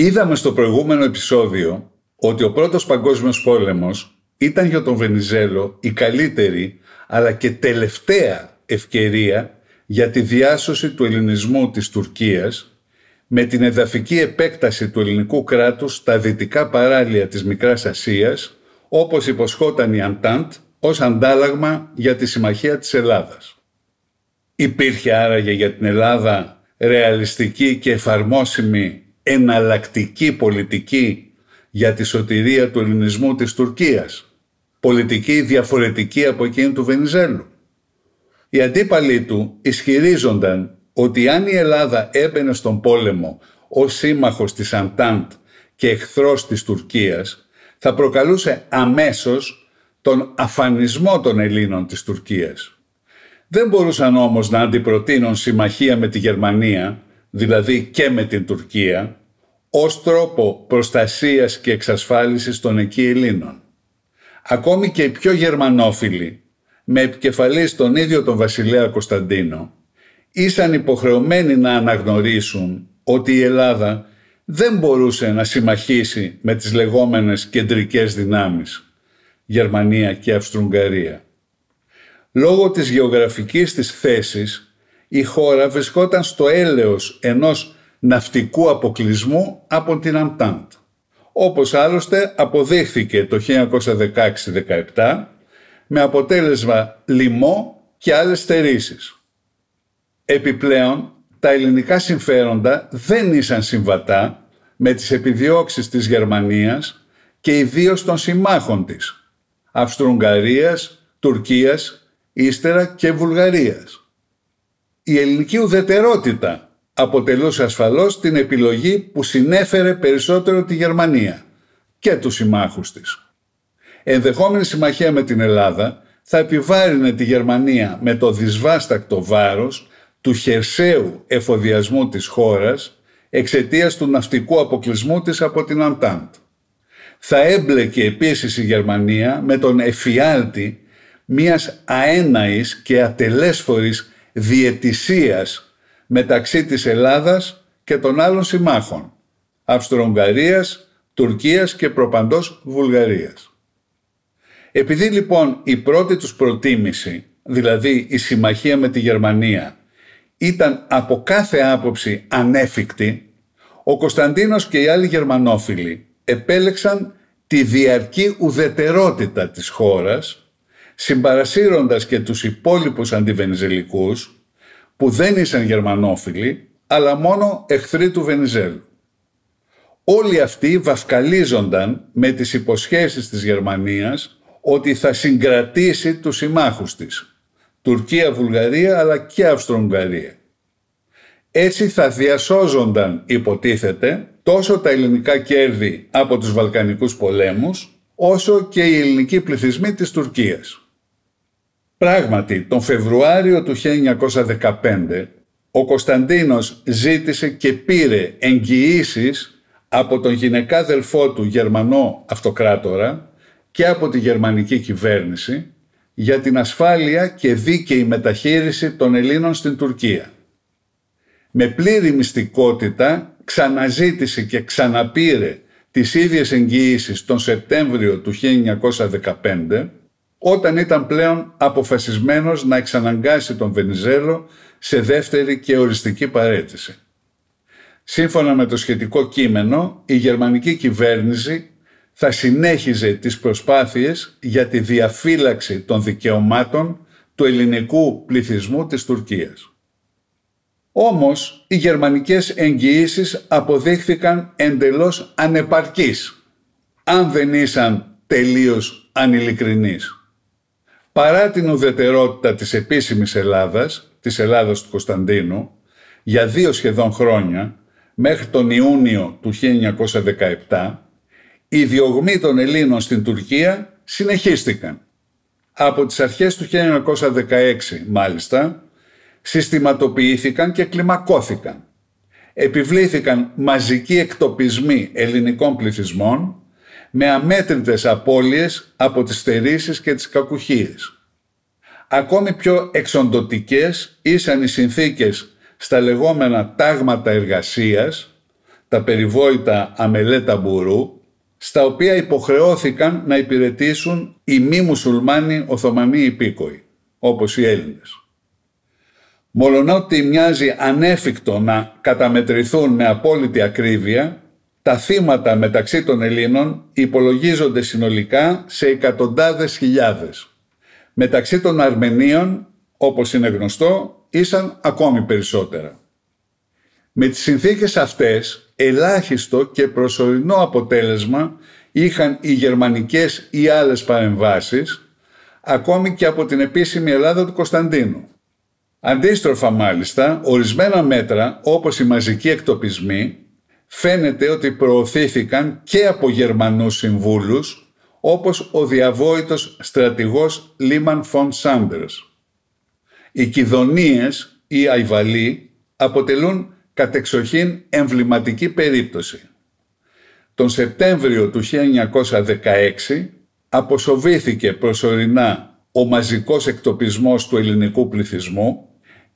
Είδαμε στο προηγούμενο επεισόδιο ότι ο Πρώτος Παγκόσμιος Πόλεμος ήταν για τον Βενιζέλο η καλύτερη αλλά και τελευταία ευκαιρία για τη διάσωση του ελληνισμού της Τουρκίας με την εδαφική επέκταση του ελληνικού κράτους στα δυτικά παράλια της Μικράς Ασίας, όπως υποσχόταν η Αντάντ ως αντάλλαγμα για τη συμμαχία της Ελλάδας. Υπήρχε άραγε για την Ελλάδα ρεαλιστική και εφαρμόσιμη εναλλακτική πολιτική για τη σωτηρία του ελληνισμού της Τουρκίας, πολιτική διαφορετική από εκείνη του Βενιζέλου? Οι αντίπαλοι του ισχυρίζονταν ότι αν η Ελλάδα έμπαινε στον πόλεμο ως σύμμαχος της Αντάντ και εχθρός της Τουρκίας, θα προκαλούσε αμέσως τον αφανισμό των Ελλήνων της Τουρκίας. Δεν μπορούσαν όμως να αντιπροτείνουν συμμαχία με τη Γερμανία, δηλαδή και με την Τουρκία, ως τρόπο προστασίας και εξασφάλισης των εκεί Ελλήνων. Ακόμη και οι πιο γερμανόφιλοι, με επικεφαλής τον ίδιο τον βασιλέα Κωνσταντίνο, ήσαν υποχρεωμένοι να αναγνωρίσουν ότι η Ελλάδα δεν μπορούσε να συμμαχήσει με τις λεγόμενες κεντρικές δυνάμεις, Γερμανία και Αυστρουγγαρία. Λόγω της γεωγραφικής της θέσης, η χώρα βρισκόταν στο έλεος ενός ναυτικού αποκλεισμού από την Αντάντ, όπως άλλωστε αποδείχθηκε το 1916-17 με αποτέλεσμα λοιμό και άλλες στερήσεις. Επιπλέον, τα ελληνικά συμφέροντα δεν ήσαν συμβατά με τις επιδιώξεις της Γερμανίας και ιδίως των συμμάχων της, Αυστρουγγαρίας, Τουρκίας, ύστερα και Βουλγαρίας. Η ελληνική ουδετερότητα αποτελούσε ασφαλώς την επιλογή που συνέφερε περισσότερο τη Γερμανία και τους συμμάχους της. Ενδεχόμενη συμμαχία με την Ελλάδα θα επιβάρυνε τη Γερμανία με το δυσβάστακτο βάρος του χερσαίου εφοδιασμού της χώρας εξαιτίας του ναυτικού αποκλεισμού της από την Αντάντ. Θα έμπλεκε επίσης η Γερμανία με τον εφιάλτη μιας αέναης και ατελέσφορης διαιτησίας μεταξύ της Ελλάδας και των άλλων συμμάχων, Αυστροουγγαρίας, Τουρκίας και προπαντός Βουλγαρίας. Επειδή λοιπόν η πρώτη τους προτίμηση, δηλαδή η συμμαχία με τη Γερμανία, ήταν από κάθε άποψη ανέφικτη, ο Κωνσταντίνος και οι άλλοι γερμανόφιλοι επέλεξαν τη διαρκή ουδετερότητα της χώρας, συμπαρασύροντας και τους υπόλοιπους αντιβενιζελικούς που δεν ήσαν γερμανόφιλοι αλλά μόνο εχθροί του Βενιζέλου. Όλοι αυτοί βαφκαλίζονταν με τις υποσχέσεις της Γερμανίας ότι θα συγκρατήσει τους συμμάχους της, Τουρκία, Βουλγαρία αλλά και Αυστροουγγαρία. Έτσι θα διασώζονταν, υποτίθεται, τόσο τα ελληνικά κέρδη από τους Βαλκανικούς πολέμους όσο και οι ελληνικοί πληθυσμοί της Τουρκίας. Πράγματι, τον Φεβρουάριο του 1915, ο Κωνσταντίνος ζήτησε και πήρε εγγυήσεις από τον γυναικά αδελφό του Γερμανό αυτοκράτορα και από τη γερμανική κυβέρνηση για την ασφάλεια και δίκαιη μεταχείριση των Ελλήνων στην Τουρκία. με πλήρη μυστικότητα ξαναζήτησε και ξαναπήρε τις ίδιες εγγυήσεις τον Σεπτέμβριο του 1915, όταν ήταν πλέον αποφασισμένος να εξαναγκάσει τον Βενιζέλο σε δεύτερη και οριστική παραίτηση. Σύμφωνα με το σχετικό κείμενο, η γερμανική κυβέρνηση θα συνέχιζε τις προσπάθειες για τη διαφύλαξη των δικαιωμάτων του ελληνικού πληθυσμού της Τουρκίας. Όμως, οι γερμανικές εγγυήσεις αποδείχθηκαν εντελώς ανεπαρκείς, αν δεν ήσαν τελείως ανηλικρινείς. Παρά την ουδετερότητα της επίσημης Ελλάδας, της Ελλάδας του Κωνσταντίνου, για 2 σχεδόν χρόνια, μέχρι τον Ιούνιο του 1917, οι διωγμοί των Ελλήνων στην Τουρκία συνεχίστηκαν. Από τις αρχές του 1916, μάλιστα, συστηματοποιήθηκαν και κλιμακώθηκαν. Επιβλήθηκαν μαζικοί εκτοπισμοί ελληνικών πληθυσμών με αμέτρητες απώλειες από τις στερήσεις και τις κακουχίες. Ακόμη πιο εξοντωτικές ήσαν οι συνθήκες στα λεγόμενα τάγματα εργασίας, τα περιβόητα αμελέτα μπουρού, στα οποία υποχρεώθηκαν να υπηρετήσουν οι μη μουσουλμάνοι Οθωμανοί υπήκοοι, όπως οι Έλληνες. Μολονότι μοιάζει ανέφικτο να καταμετρηθούν με απόλυτη ακρίβεια, τα θύματα μεταξύ των Ελλήνων υπολογίζονται συνολικά σε εκατοντάδες χιλιάδες. Μεταξύ των Αρμενίων, όπως είναι γνωστό, ήσαν ακόμη περισσότερα. Με τις συνθήκες αυτές, ελάχιστο και προσωρινό αποτέλεσμα είχαν οι γερμανικές ή άλλες παρεμβάσεις, ακόμη και από την επίσημη Ελλάδα του Κωνσταντίνου. Αντίστροφα μάλιστα, ορισμένα μέτρα όπως οι μαζικοί εκτοπισμοί φαίνεται ότι προωθήθηκαν και από Γερμανούς συμβούλους, όπως ο διαβόητος στρατηγός Λίμαν φον Σάντερς. Οι κηδωνίες ή αϊβαλοί αποτελούν κατεξοχήν εμβληματική περίπτωση. Τον Σεπτέμβριο του 1916 αποσοβήθηκε προσωρινά ο μαζικός εκτοπισμός του ελληνικού πληθυσμού,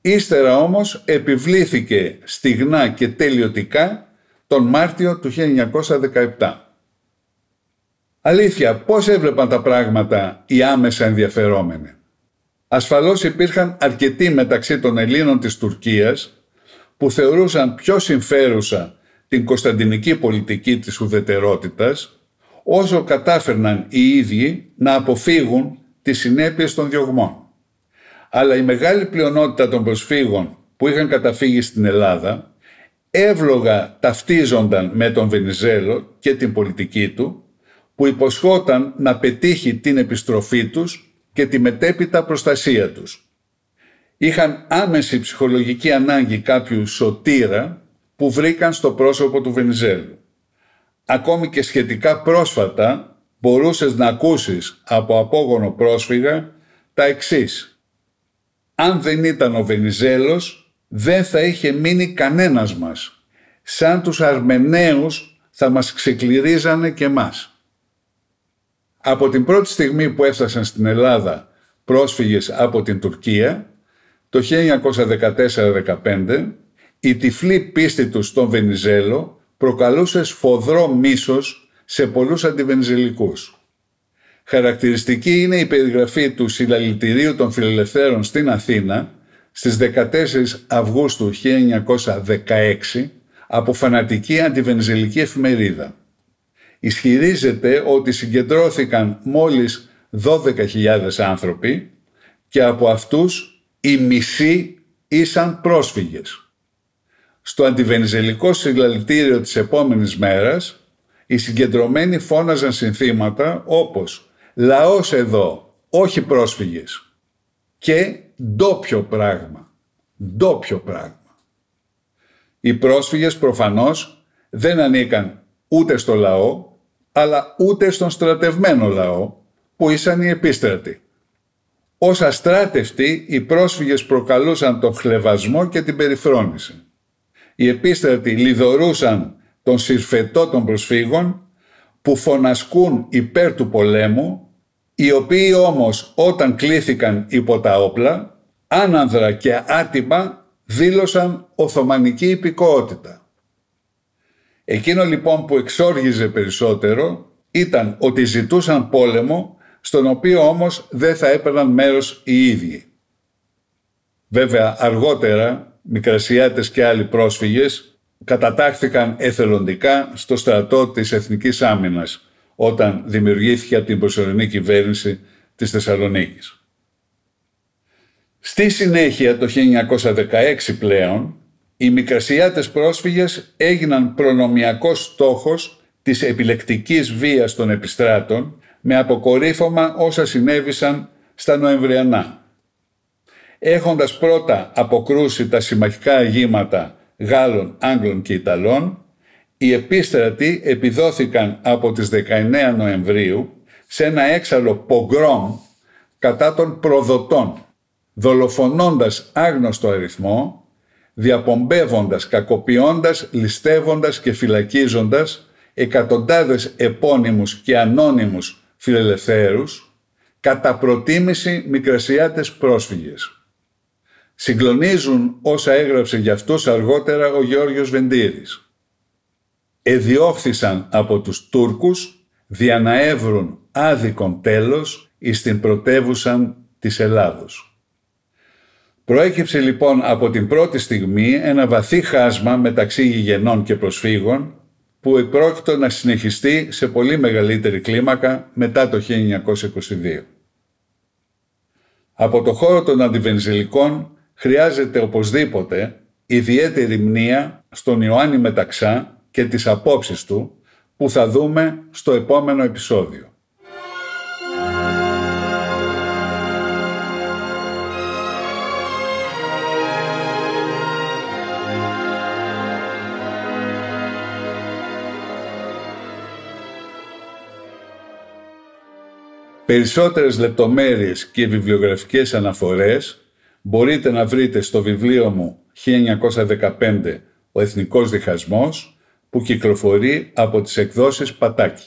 ύστερα όμως επιβλήθηκε στιγνά και τελειωτικά τον Μάρτιο του 1917. Αλήθεια, πώς έβλεπαν τα πράγματα οι άμεσα ενδιαφερόμενοι? Ασφαλώς υπήρχαν αρκετοί μεταξύ των Ελλήνων της Τουρκίας που θεωρούσαν πιο συμφέρουσα την κωνσταντινική πολιτική της ουδετερότητας, όσο κατάφερναν οι ίδιοι να αποφύγουν τις συνέπειες των διωγμών. Αλλά η μεγάλη πλειονότητα των προσφύγων που είχαν καταφύγει στην Ελλάδα εύλογα ταυτίζονταν με τον Βενιζέλο και την πολιτική του, που υποσχόταν να πετύχει την επιστροφή τους και τη μετέπειτα προστασία τους. Είχαν άμεση ψυχολογική ανάγκη κάποιου σωτήρα που βρήκαν στο πρόσωπο του Βενιζέλου. Ακόμη και σχετικά πρόσφατα μπορούσες να ακούσεις από απόγονο πρόσφυγα τα εξής: «Αν δεν ήταν ο Βενιζέλος, δεν θα είχε μείνει κανένας μας. Σαν τους Αρμεναίους θα μας ξεκληρίζανε και μας». Από την πρώτη στιγμή που έφτασαν στην Ελλάδα πρόσφυγες από την Τουρκία, το 1914-15, η τυφλή πίστη τους στον Βενιζέλο προκαλούσε σφοδρό μίσος σε πολλούς αντιβενιζελικούς. Χαρακτηριστική είναι η περιγραφή του συλλαλητηρίου των φιλελευθέρων στην Αθήνα στις 14 Αυγούστου 1916 από φανατική αντιβενιζελική εφημερίδα. Ισχυρίζεται ότι συγκεντρώθηκαν μόλις 12.000 άνθρωποι και από αυτούς οι μισοί ήσαν πρόσφυγες. Στο αντιβενιζελικό συλλαλητήριο της επόμενης μέρας, οι συγκεντρωμένοι φώναζαν συνθήματα όπως «Λαός εδώ, όχι πρόσφυγες» και «Ντόπιο πράγμα, ντόπιο πράγμα». Οι πρόσφυγες προφανώς δεν ανήκαν ούτε στο λαό, αλλά ούτε στον στρατευμένο λαό, που ήσαν οι επίστρατοι. Ως αστράτευτοι, οι πρόσφυγες προκαλούσαν τον χλευασμό και την περιφρόνηση. Οι επίστρατοι λιδωρούσαν τον συρφετό των προσφύγων που φωνασκούν υπέρ του πολέμου, οι οποίοι όμως όταν κλήθηκαν υπό τα όπλα, άνανδρα και άτιμα δήλωσαν Οθωμανική υπηκότητα. Εκείνο λοιπόν που εξόργιζε περισσότερο ήταν ότι ζητούσαν πόλεμο, στον οποίο όμως δεν θα έπαιρναν μέρος οι ίδιοι. Βέβαια αργότερα Μικρασιάτες και άλλοι πρόσφυγες κατατάχθηκαν εθελοντικά στο στρατό της Εθνικής Άμυνας όταν δημιουργήθηκε από την προσωρινή κυβέρνηση της Θεσσαλονίκης. Στη συνέχεια το 1916 πλέον οι Μικρασιάτες πρόσφυγες έγιναν προνομιακός στόχος της επιλεκτικής βίας των επιστράτων, με αποκορύφωμα όσα συνέβησαν στα Νοεμβριανά. Έχοντας πρώτα αποκρούσει τα συμμαχικά αγήματα Γάλλων, Άγγλων και Ιταλών, οι επίστρατοι επιδόθηκαν από τις 19 Νοεμβρίου σε ένα έξαλλο πογκρόμ κατά των προδοτών, δολοφονώντας άγνωστο αριθμό, διαπομπεύοντας, κακοποιώντας, ληστεύοντας και φυλακίζοντας εκατοντάδες επώνυμους και ανώνυμους φιλελευθέρους, κατά προτίμηση Μικρασιάτες πρόσφυγες. Συγκλονίζουν όσα έγραψε για αυτούς αργότερα ο Γεώργιος Βεντήρης. Εδιώχθησαν από τους Τούρκους, διαναεύρουν άδικον τέλος εις την πρωτεύουσα της Ελλάδος. Προέκυψε λοιπόν από την πρώτη στιγμή ένα βαθύ χάσμα μεταξύ γηγενών και προσφύγων, που επρόκειτο να συνεχιστεί σε πολύ μεγαλύτερη κλίμακα μετά το 1922. Από το χώρο των αντιβενιζελικών χρειάζεται οπωσδήποτε ιδιαίτερη μνία στον Ιωάννη Μεταξά και τις απόψεις του, που θα δούμε στο επόμενο επεισόδιο. Περισσότερες λεπτομέρειες και βιβλιογραφικές αναφορές μπορείτε να βρείτε στο βιβλίο μου 1915 «Ο Εθνικός Διχασμός» που κυκλοφορεί από τις εκδόσεις Πατάκη.